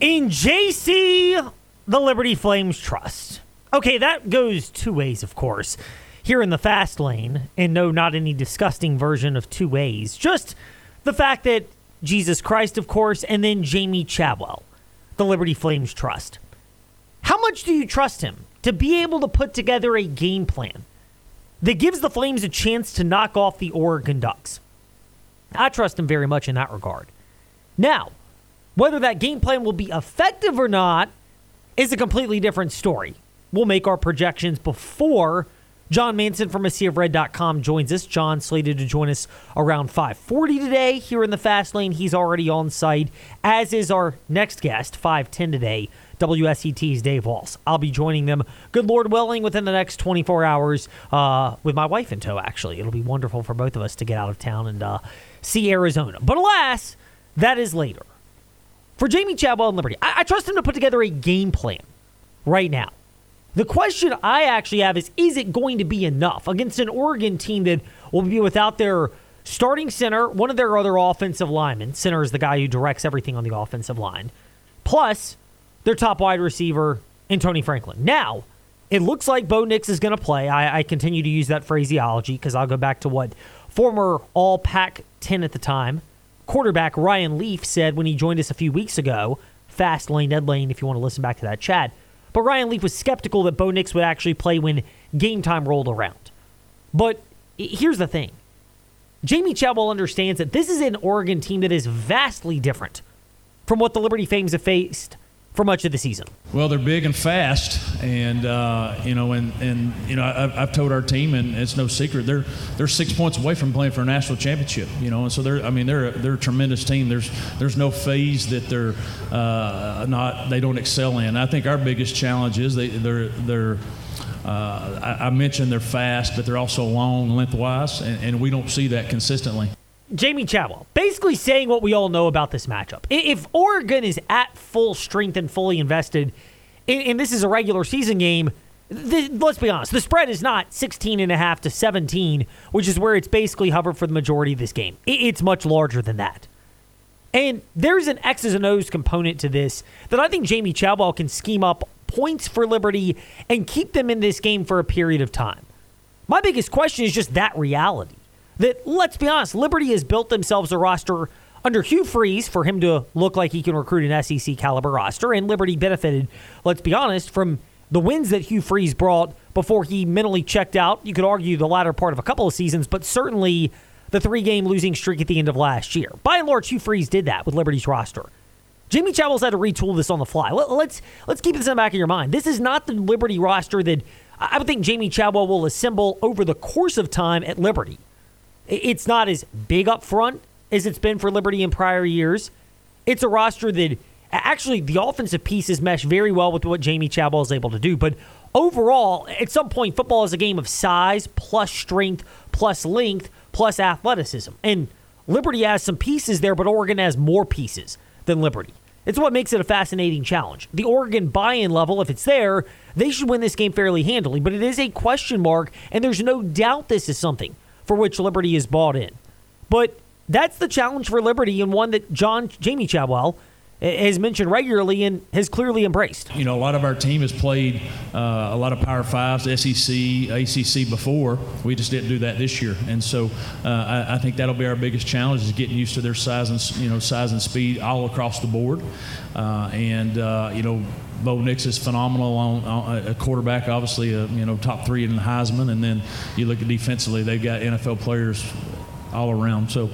in JC, the Liberty Flames Trust. Okay, that goes two ways, of course. Here in the fast lane, and no, not any disgusting version of two ways. Just the fact that Jesus Christ, of course, and then Jamie Chadwell, the Liberty Flames Trust. How much do you trust him to be able to put together a game plan that gives the Flames a chance to knock off the Oregon Ducks? I trust him very much in that regard. Now, whether that game plan will be effective or not is a completely different story. We'll make our projections before John Manson from a sea of red.com joins us. John slated to join us around 5:40 today here in the Fast Lane. He's already on site, as is our next guest, 5:10 today, WSET's Dave Walls. I'll be joining them, good Lord willing, within the next 24 hours with my wife in tow, actually. It'll be wonderful for both of us to get out of town and see Arizona. But alas, that is later. For Jamie Chadwell and Liberty, I trust him to put together a game plan right now. The question I actually have is it going to be enough against an Oregon team that will be without their starting center, one of their other offensive linemen? Center is the guy who directs everything on the offensive line. Plus, their top wide receiver, Anthony Franklin. Now, it looks like Bo Nix is going to play. I continue to use that phraseology because I'll go back to what former All-Pac-10 at the time quarterback Ryan Leaf said when he joined us a few weeks ago. Fast lane, dead lane, if you want to listen back to that chat. But Ryan Leaf was skeptical that Bo Nix would actually play when game time rolled around. But here's the thing. Jamie Chadwell understands that this is an Oregon team that is vastly different from what the Liberty Flames have faced for much of the season. Well, they're big and fast, and I've told our team, and it's no secret, they're 6 points away from playing for a national championship. You know, and so they're a tremendous team. There's no phase that they're they don't excel in. I think our biggest challenge is they're. I mentioned they're fast, but they're also long lengthwise, and we don't see that consistently. Jamie Chadwell, basically saying what we all know about this matchup. If Oregon is at full strength and fully invested, and this is a regular season game, let's be honest, the spread is not 16.5 to 17, which is where it's basically hovered for the majority of this game. It's much larger than that. And there's an X's and O's component to this that I think Jamie Chadwell can scheme up points for Liberty and keep them in this game for a period of time. My biggest question is just that reality. That, let's be honest, Liberty has built themselves a roster under Hugh Freeze for him to look like he can recruit an SEC-caliber roster, and Liberty benefited, let's be honest, from the wins that Hugh Freeze brought before he mentally checked out. You could argue the latter part of a couple of seasons, but certainly the three-game losing streak at the end of last year. By and large, Hugh Freeze did that with Liberty's roster. Jamie Chadwell's had to retool this on the fly. Let's keep this in the back of your mind. This is not the Liberty roster that I would think Jamie Chadwell will assemble over the course of time at Liberty. It's not as big up front as it's been for Liberty in prior years. It's a roster that actually the offensive pieces mesh very well with what Jamie Chadwell is able to do. But overall, at some point, football is a game of size plus strength plus length plus athleticism. And Liberty has some pieces there, but Oregon has more pieces than Liberty. It's what makes it a fascinating challenge. The Oregon buy-in level, if it's there, they should win this game fairly handily. But it is a question mark, and there's no doubt this is something for which Liberty is bought in. But that's the challenge for Liberty, and one that Jamie Chadwell has mentioned regularly and has clearly embraced. You know, a lot of our team has played a lot of Power 5s, SEC, ACC before. We just didn't do that this year. And so I think that'll be our biggest challenge is getting used to their size and speed all across the board. Bo Nix is phenomenal on a quarterback, obviously, top three in the Heisman. And then you look at defensively, they've got NFL players all around. So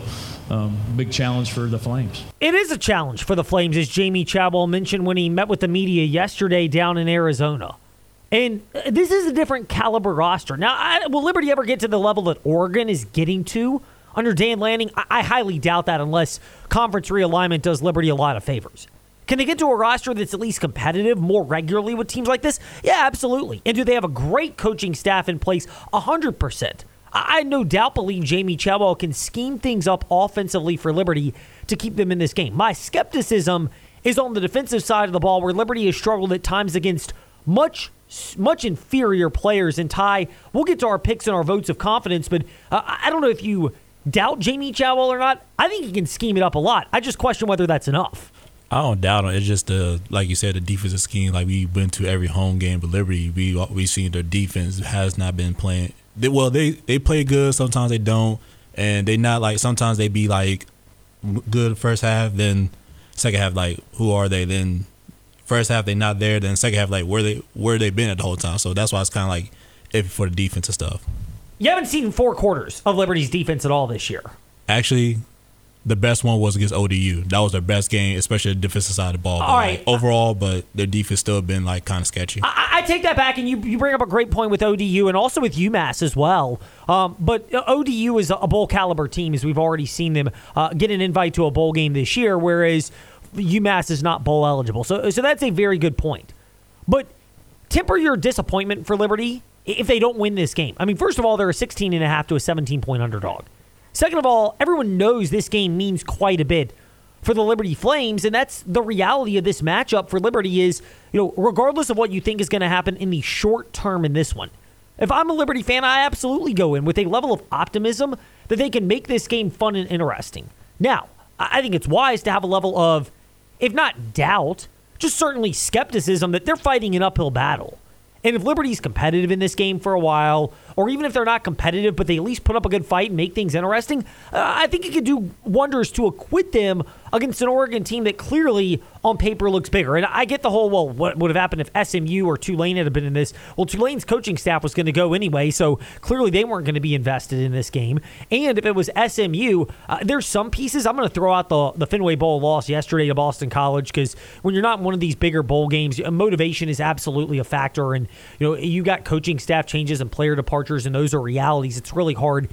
big challenge for the Flames. It is a challenge for the Flames, as Jamie Chadwell mentioned when he met with the media yesterday down in Arizona. And this is a different caliber roster. Now, will Liberty ever get to the level that Oregon is getting to under Dan Lanning? I highly doubt that unless conference realignment does Liberty a lot of favors. Can they get to a roster that's at least competitive more regularly with teams like this? Yeah, absolutely. And do they have a great coaching staff in place? 100%. I no doubt believe Jamie Chadwell can scheme things up offensively for Liberty to keep them in this game. My skepticism is on the defensive side of the ball, where Liberty has struggled at times against much inferior players. And Ty, we'll get to our picks and our votes of confidence, but I don't know if you doubt Jamie Chadwell or not. I think he can scheme it up a lot. I just question whether that's enough. I don't doubt it. It's just the, like you said, the defensive scheme. Like, we went to every home game but Liberty. We seen their defense has not been playing. They play good. Sometimes they don't. And they not like, sometimes they be like good first half, then second half, like, who are they? Then first half, they not there. Then second half, like, where they been at the whole time. So that's why it's kind of like iffy for the defense and stuff. You haven't seen 4 quarters of Liberty's defense at all this year. Actually, the best one was against ODU. That was their best game, especially the defensive side of the ball. All right. Like, overall, but their defense still been like kind of sketchy. I take that back, and you bring up a great point with ODU and also with UMass as well. But ODU is a bowl caliber team, as we've already seen them get an invite to a bowl game this year, whereas UMass is not bowl eligible. So that's a very good point. But temper your disappointment for Liberty if they don't win this game. I mean, first of all, they're a 16.5 to a 17-point underdog. Second of all, everyone knows this game means quite a bit for the Liberty Flames, and that's the reality of this matchup for Liberty is, you know, regardless of what you think is going to happen in the short term in this one, if I'm a Liberty fan, I absolutely go in with a level of optimism that they can make this game fun and interesting. Now, I think it's wise to have a level of, if not doubt, just certainly skepticism that they're fighting an uphill battle. And if Liberty's competitive in this game for a while, or even if they're not competitive, but they at least put up a good fight and make things interesting, I think it could do wonders to acquit them against an Oregon team that clearly on paper looks bigger. And I get the whole, well, what would have happened if SMU or Tulane had been in this? Well, Tulane's coaching staff was going to go anyway, so clearly they weren't going to be invested in this game. And if it was SMU, there's some pieces. I'm going to throw out the Fenway Bowl loss yesterday to Boston College, because when you're not in one of these bigger bowl games, motivation is absolutely a factor. And you know, you got coaching staff changes and player departures, and those are realities. It's really hard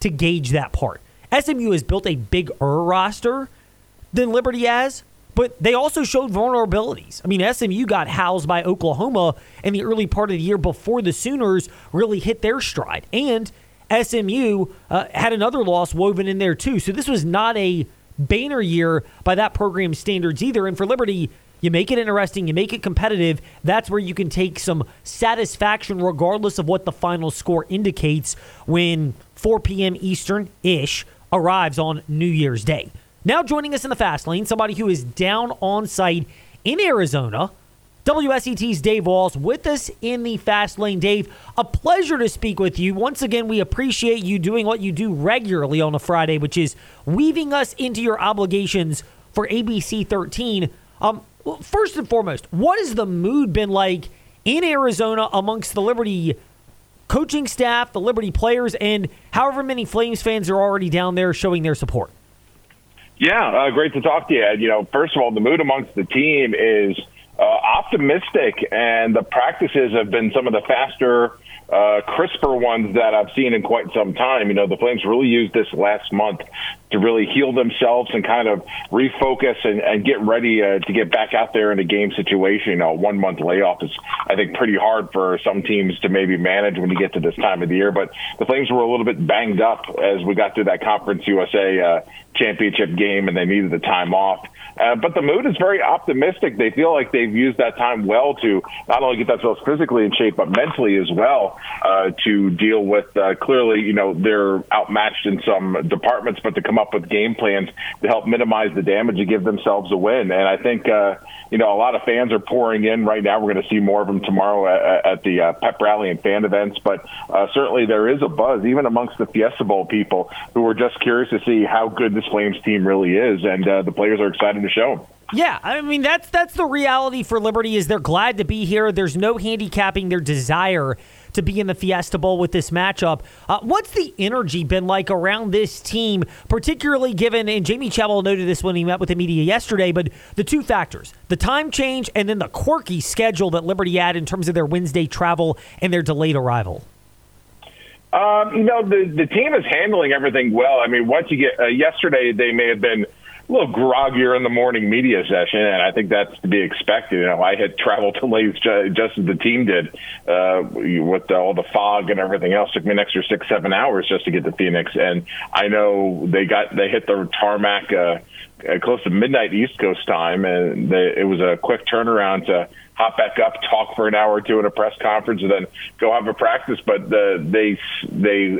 to gauge that part. SMU has built a bigger roster than Liberty has, but they also showed vulnerabilities. I mean, SMU got housed by Oklahoma in the early part of the year before the Sooners really hit their stride. And SMU had another loss woven in there too. So this was not a banner year by that program's standards either. And for Liberty, you make it interesting, you make it competitive, that's where you can take some satisfaction regardless of what the final score indicates when 4 p.m. Eastern-ish arrives on New Year's Day. Now joining us in the fast lane, somebody who is down on site in Arizona, WSET's Dave Walls with us in the fast lane. Dave, a pleasure to speak with you. Once again, we appreciate you doing what you do regularly on a Friday, which is weaving us into your obligations for ABC 13. Well, first and foremost, what has the mood been like in Arizona amongst the Liberty coaching staff, the Liberty players, and however many Flames fans are already down there showing their support? Yeah, great to talk to you. You know, first of all, the mood amongst the team is optimistic, and the practices have been some of the faster, crisper ones that I've seen in quite some time. You know, the Flames really used this last month to really heal themselves and kind of refocus and get ready to get back out there in a game situation. You know, a 1 month layoff is, I think, pretty hard for some teams to maybe manage when you get to this time of the year. But the Flames were a little bit banged up as we got through that Conference USA championship game, and they needed the time off. But the mood is very optimistic. They feel like they've used that time well to not only get themselves physically in shape, but mentally as well to deal with clearly, you know, they're outmatched in some departments, but to come up with game plans to help minimize the damage and give themselves a win. And I think, you know, a lot of fans are pouring in right now. We're going to see more of them tomorrow at the pep rally and fan events. But certainly there is a buzz, even amongst the Fiesta Bowl people, who are just curious to see how good this Flames team really is. And the players are excited to show them. Yeah, I mean, that's the reality for Liberty is they're glad to be here. There's no handicapping their desire to be in the Fiesta Bowl with this matchup. What's the energy been like around this team, particularly given, and Jamie Chadwell noted this when he met with the media yesterday, but the two factors, the time change and then the quirky schedule that Liberty had in terms of their Wednesday travel and their delayed arrival? You know, the team is handling everything well. I mean, once you get yesterday, they may have been a little groggier in the morning media session, and I think that's to be expected. You know, I had travel delays just as the team did with all the fog and everything else. It took me an extra 6-7 hours just to get to Phoenix, and I know they hit the tarmac close to midnight East Coast time, and it was a quick turnaround to hop back up, talk for an hour or two at a press conference, and then go have a practice. But they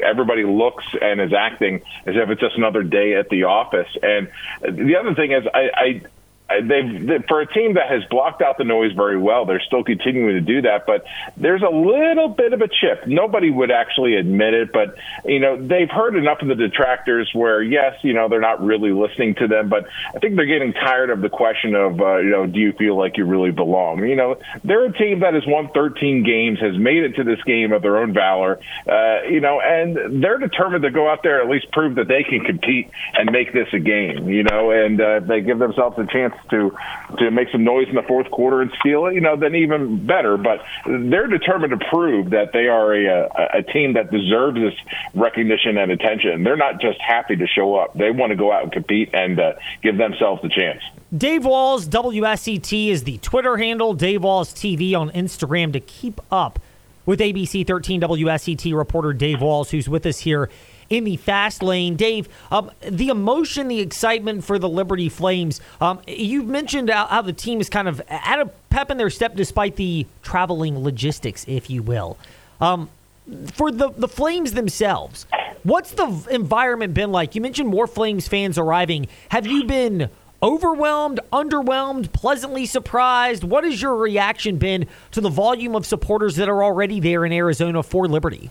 everybody looks and is acting as if it's just another day at the office. And the other thing is, I For a team that has blocked out the noise very well, they're still continuing to do that, but there's a little bit of a chip. Nobody would actually admit it, but, you know, they've heard enough of the detractors where, yes, you know, they're not really listening to them, but I think they're getting tired of the question of, you know, do you feel like you really belong? You know, they're a team that has won 13 games, has made it to this game of their own valor, you know, and they're determined to go out there and at least prove that they can compete and make this a game, you know, and they give themselves a chance to make some noise in the fourth quarter and steal it, you know, then even better. But they're determined to prove that they are a team that deserves this recognition and attention. They're not just happy to show up. They want to go out and compete and give themselves the chance. Dave Walls, WSET is the Twitter handle, Dave Walls TV on Instagram, to keep up with ABC 13 WSET reporter Dave Walls, who's with us here in the fast lane. Dave, the emotion, the excitement for the Liberty Flames, you've mentioned how the team is kind of at a pep in their step despite the traveling logistics, if you will. For the Flames themselves, what's the environment been like? You mentioned more Flames fans arriving. Have you been overwhelmed, underwhelmed, pleasantly surprised? What has your reaction been to the volume of supporters that are already there in Arizona for Liberty?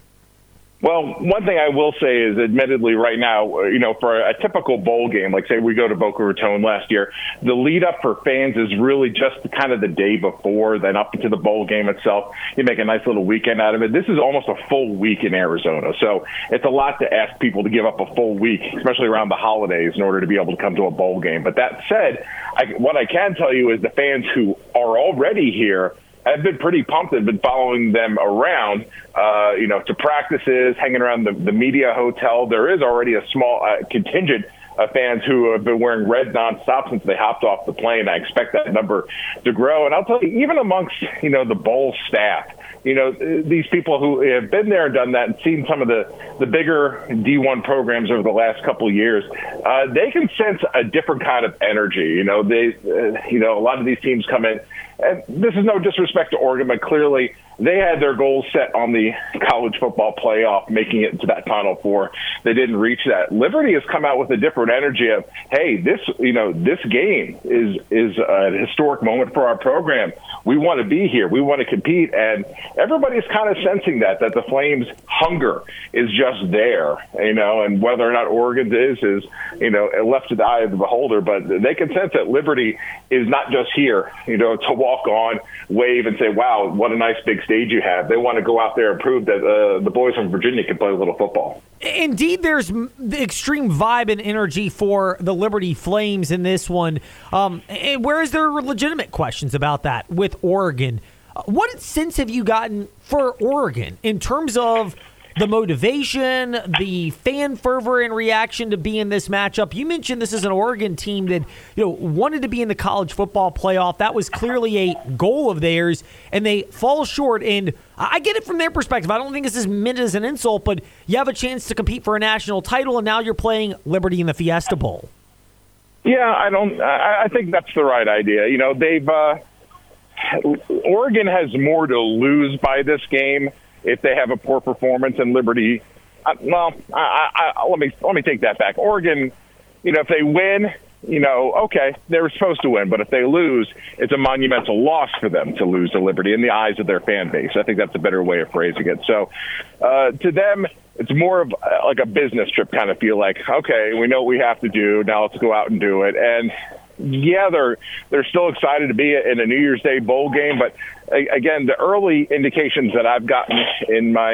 Well, one thing I will say is, admittedly, right now, you know, for a typical bowl game, like say we go to Boca Raton last year, the lead up for fans is really just kind of the day before, then up into the bowl game itself. You make a nice little weekend out of it. This is almost a full week in Arizona, so it's a lot to ask people to give up a full week, especially around the holidays, in order to be able to come to a bowl game. But that said, what I can tell you is the fans who are already here, I've been pretty pumped. I've been following them around, you know, to practices, hanging around the media hotel. There is already a small contingent of fans who have been wearing red nonstop since they hopped off the plane. I expect that number to grow. And I'll tell you, even amongst, you know, the bowl staff, you know, these people who have been there and done that and seen some of the bigger D1 programs over the last couple of years, they can sense a different kind of energy. You know, they, you know, a lot of these teams come in, and this is no disrespect to Oregon, but clearly they had their goals set on the college football playoff, making it to that Final Four. They didn't reach that. Liberty has come out with a different energy of, hey, this, you know, this game is a historic moment for our program. We want to be here. We want to compete. And everybody's kind of sensing that the Flames' hunger is just there, you know, and whether or not Oregon's is, you know, left to the eye of the beholder. But they can sense that Liberty is not just here, you know, to walk on, wave, and say, wow, what a nice big stage you have. They want to go out there and prove that the boys from Virginia can play a little football. Indeed, there's the extreme vibe and energy for the Liberty Flames in this one. And whereas there are legitimate questions about that with Oregon, what sense have you gotten for Oregon in terms of the motivation, the fan fervor and reaction to be in this matchup? You mentioned this is an Oregon team that, you know, wanted to be in the college football playoff. That was clearly a goal of theirs, and they fall short. And I get it from their perspective. I don't think this is meant as an insult, but you have a chance to compete for a national title, and now you're playing Liberty in the Fiesta Bowl. Yeah, I think that's the right idea. You know, they've Oregon has more to lose by this game if they have a poor performance, and Liberty, let me take that back. Oregon, you know, if they win, you know, okay, they were supposed to win, but if they lose, it's a monumental loss for them to lose to Liberty in the eyes of their fan base. I think that's a better way of phrasing it. So to them, it's more of like a business trip kind of feel, like, okay, we know what we have to do, now let's go out and do it. And yeah, they're still excited to be in a New Year's Day bowl game, but again, the early indications that I've gotten in my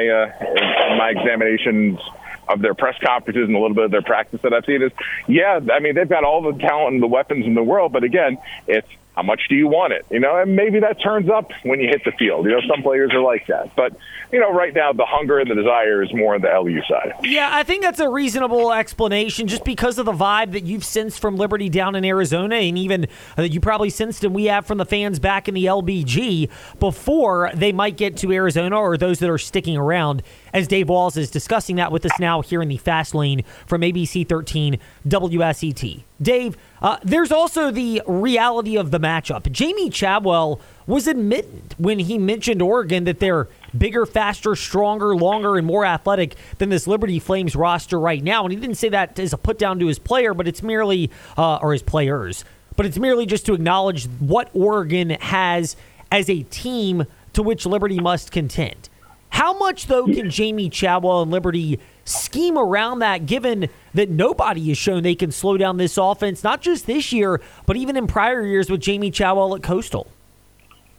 examinations of their press conferences and a little bit of their practice that I've seen is, yeah, I mean, they've got all the talent and the weapons in the world, but again, it's how much do you want it? You know, and maybe that turns up when you hit the field. You know, some players are like that. But, you know, right now the hunger and the desire is more on the LU side. Yeah, I think that's a reasonable explanation, just because of the vibe that you've sensed from Liberty down in Arizona, and even that you probably sensed and we have from the fans back in the LBG before they might get to Arizona, or those that are sticking around, as Dave Walls is discussing that with us now here in the Fast Lane from ABC 13 WSET. Dave, there's also the reality of the matchup. Jamie Chadwell was admitted when he mentioned Oregon that they're bigger, faster, stronger, longer, and more athletic than this Liberty Flames roster right now. And he didn't say that as a put down to his player, but it's merely, or his players. but it's merely just to acknowledge what Oregon has as a team to which Liberty must contend. How much, though, can Jamie Chadwell and Liberty scheme around that, given that nobody has shown they can slow down this offense, not just this year, but even in prior years with Jamie Chadwell at Coastal?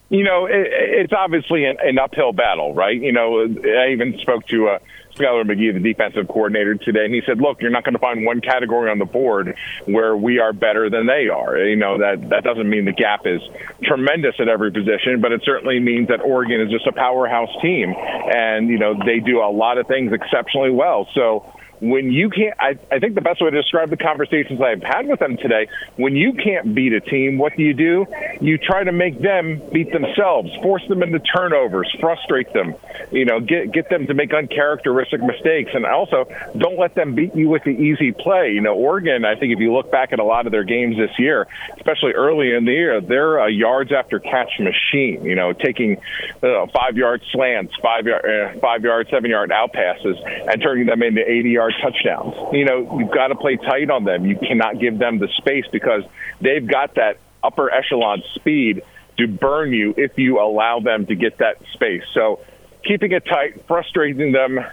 You know, it's obviously an uphill battle, right? You know, I even spoke to Skylar McGee, the defensive coordinator, today, and he said, look, you're not going to find one category on the board where we are better than they are. You know, that doesn't mean the gap is tremendous at every position, but it certainly means that Oregon is just a powerhouse team. And, you know, they do a lot of things exceptionally well. So when you can't, I think the best way to describe the conversations I've had with them today, when you can't beat a team, what do? You try to make them beat themselves, force them into turnovers, frustrate them, you know, get them to make uncharacteristic mistakes, and also don't let them beat you with the easy play. You know, Oregon, I think if you look back at a lot of their games this year, especially early in the year, they're a yards after catch machine, you know, taking 5-yard slants, 5-yard, 7-yard out passes, and turning them into 80-yard touchdowns. You know, you've got to play tight on them. You cannot give them the space because they've got that upper echelon speed to burn you if you allow them to get that space. So keeping it tight, frustrating them,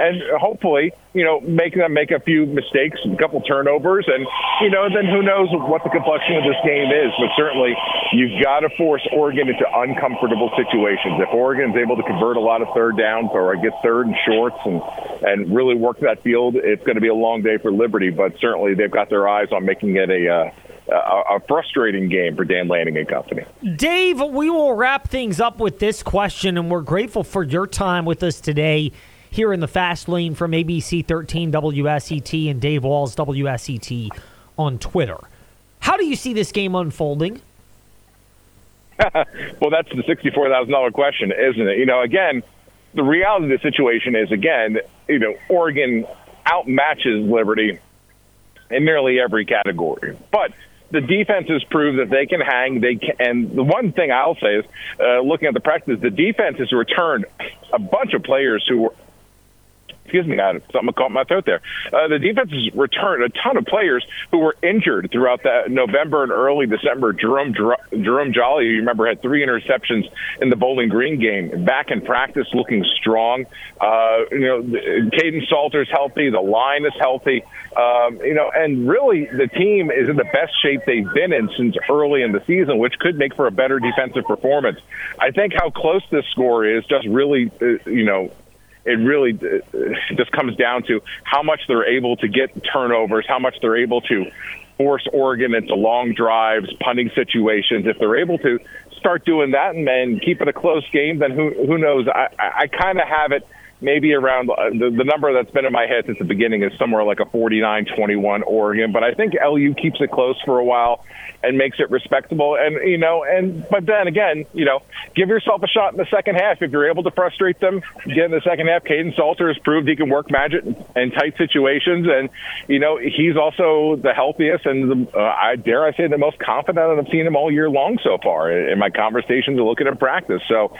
and hopefully, you know, making them make a few mistakes, a couple turnovers, and, you know, then who knows what the complexion of this game is. But certainly you've got to force Oregon into uncomfortable situations. If Oregon's able to convert a lot of third downs or get third and shorts and really work that field, it's going to be a long day for Liberty. But certainly they've got their eyes on making it a frustrating game for Dan Lanning and company. Dave, we will wrap things up with this question, and we're grateful for your time with us today here in the Fast Lane from ABC 13 WSET and Dave Walls WSET on Twitter. How do you see this game unfolding? Well, that's the $64,000 question, isn't it? You know, again, the reality of the situation is, again, you know, Oregon outmatches Liberty in nearly every category. But the defenses prove that they can hang. And the one thing I'll say is, looking at the practice, the defense has returned a bunch of players who were, excuse me, something caught my throat there. The defense has returned a ton of players who were injured throughout that November and early December. Jerome Jolly, who you remember had 3 interceptions in the Bowling Green game, back in practice looking strong. You know, Caden Salter's healthy. The line is healthy. You know, and really the team is in the best shape they've been in since early in the season, which could make for a better defensive performance. I think how close this score is just really, you know, it really just comes down to how much they're able to get turnovers, how much they're able to force Oregon into long drives, punting situations. If they're able to start doing that and keep it a close game, then who knows? I kind of have it maybe around the number that's been in my head since the beginning is somewhere like a 49-21 Oregon. But I think LU keeps it close for a while and makes it respectable. And, you know, but then again, you know, give yourself a shot in the second half. If you're able to frustrate them, get in the second half. Caden Salter has proved he can work magic in tight situations. And, you know, he's also the healthiest and I dare I say the most confident I've seen him all year long so far in my conversations and looking at practice. So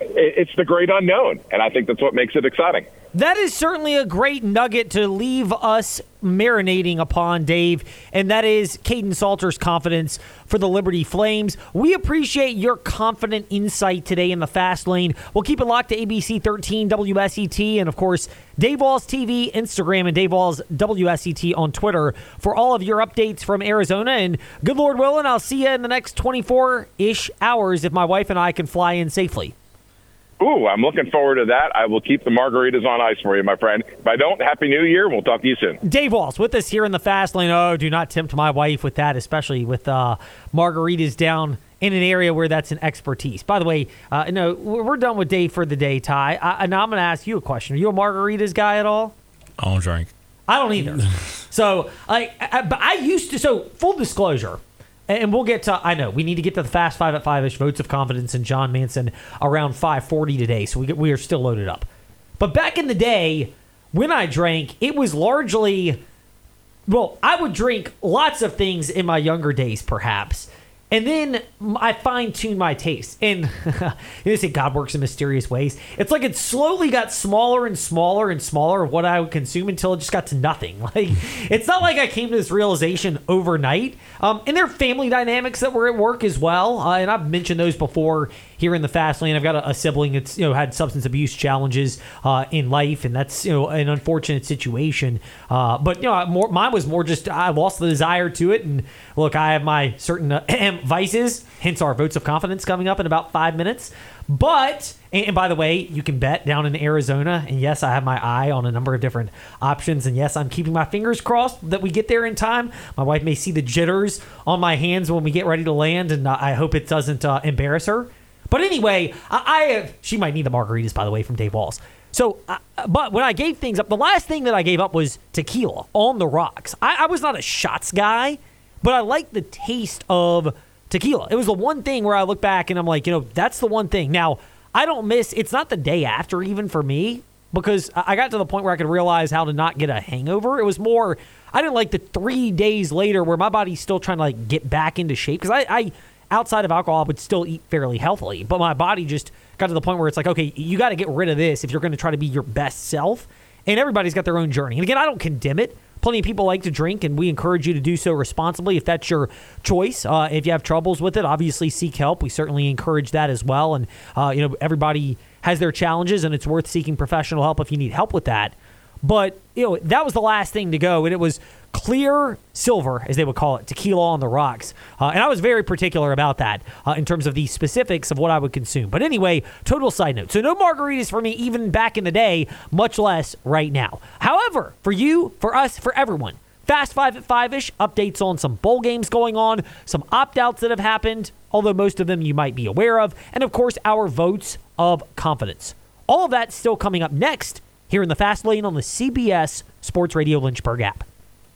it's the great unknown. And I think that's what makes it exciting. That is certainly a great nugget to leave us marinating upon, Dave, and that is Caden Salter's confidence for the Liberty Flames. We appreciate your confident insight today in the Fast Lane. We'll keep it locked to ABC 13 WSET and, of course, Dave Walls TV, Instagram, and Dave Walls WSET on Twitter for all of your updates from Arizona. And good Lord willing, I'll see you in the next 24-ish hours if my wife and I can fly in safely. Ooh, I'm looking forward to that. I will keep the margaritas on ice for you, my friend. If I don't, Happy New Year. We'll talk to you soon. Dave Walls with us here in the Fast Lane. Oh, do not tempt my wife with that, especially with margaritas down in an area where that's an expertise. By the way, no, we're done with Dave for the day, Ty. And I'm going to ask you a question. Are you a margaritas guy at all? I don't drink. I don't either. So I used to. So full disclosure. And we'll get to, I know, we need to get to the Fast 5 at 5-ish votes of confidence in John Manson around 5:40 today, so we are still loaded up. But back in the day, when I drank, it was largely, well, I would drink lots of things in my younger days, perhaps. And then I fine-tune my taste. And they say God works in mysterious ways. It's like it slowly got smaller and smaller and smaller of what I would consume until it just got to nothing. Like, it's not like I came to this realization overnight. And there are family dynamics that were at work as well. And I've mentioned those before here in the Fast Lane. I've got a sibling that's, had substance abuse challenges in life. And that's, an unfortunate situation. But, mine was more just I lost the desire to it. And, look, I have my certain... vices, hence our votes of confidence coming up in about 5 minutes. But, and by the way, you can bet down in Arizona, and yes, I have my eye on a number of different options, and yes, I'm keeping my fingers crossed that we get there in time. My wife may see the jitters on my hands when we get ready to land, and I hope it doesn't embarrass her. But anyway, she might need the margaritas, by the way, from Dave Walls. So, but when I gave things up, the last thing that I gave up was tequila on the rocks. I was not a shots guy, but I like the taste of tequila. It was the one thing where I look back and I'm like, that's the one thing. Now, I don't miss, it's not the day after even for me, because I got to the point where I could realize how to not get a hangover. It was more, I didn't like the 3 days later where my body's still trying to like get back into shape. Because I outside of alcohol, I would still eat fairly healthily. But my body just got to the point where it's like, okay, you got to get rid of this if you're going to try to be your best self. And everybody's got their own journey. And again, I don't condemn it. Plenty of people like to drink, and we encourage you to do so responsibly if that's your choice. If you have troubles with it, obviously seek help. We certainly encourage that as well. And, everybody has their challenges, and it's worth seeking professional help if you need help with that. But, that was the last thing to go, and it was clear silver, as they would call it, tequila on the rocks. And I was very particular about that in terms of the specifics of what I would consume. But anyway, total side note. So no margaritas for me even back in the day, much less right now. However, for you, for us, for everyone, Fast Five at Five-ish, updates on some bowl games going on, some opt-outs that have happened, although most of them you might be aware of, and of course our votes of confidence. All of that's still coming up next here in the Fast Lane on the CBS Sports Radio Lynchburg app.